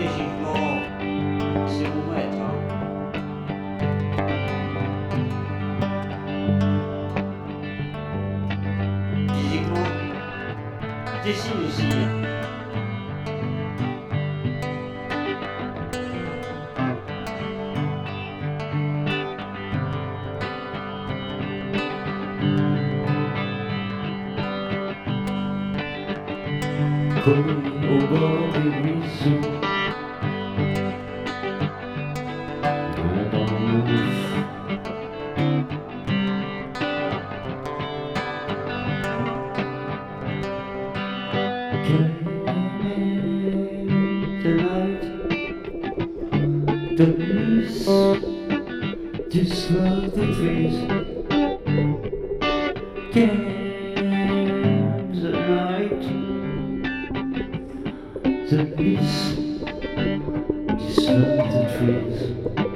strategico secondo me, no? Ti dico che sì. The peace, just love the trees.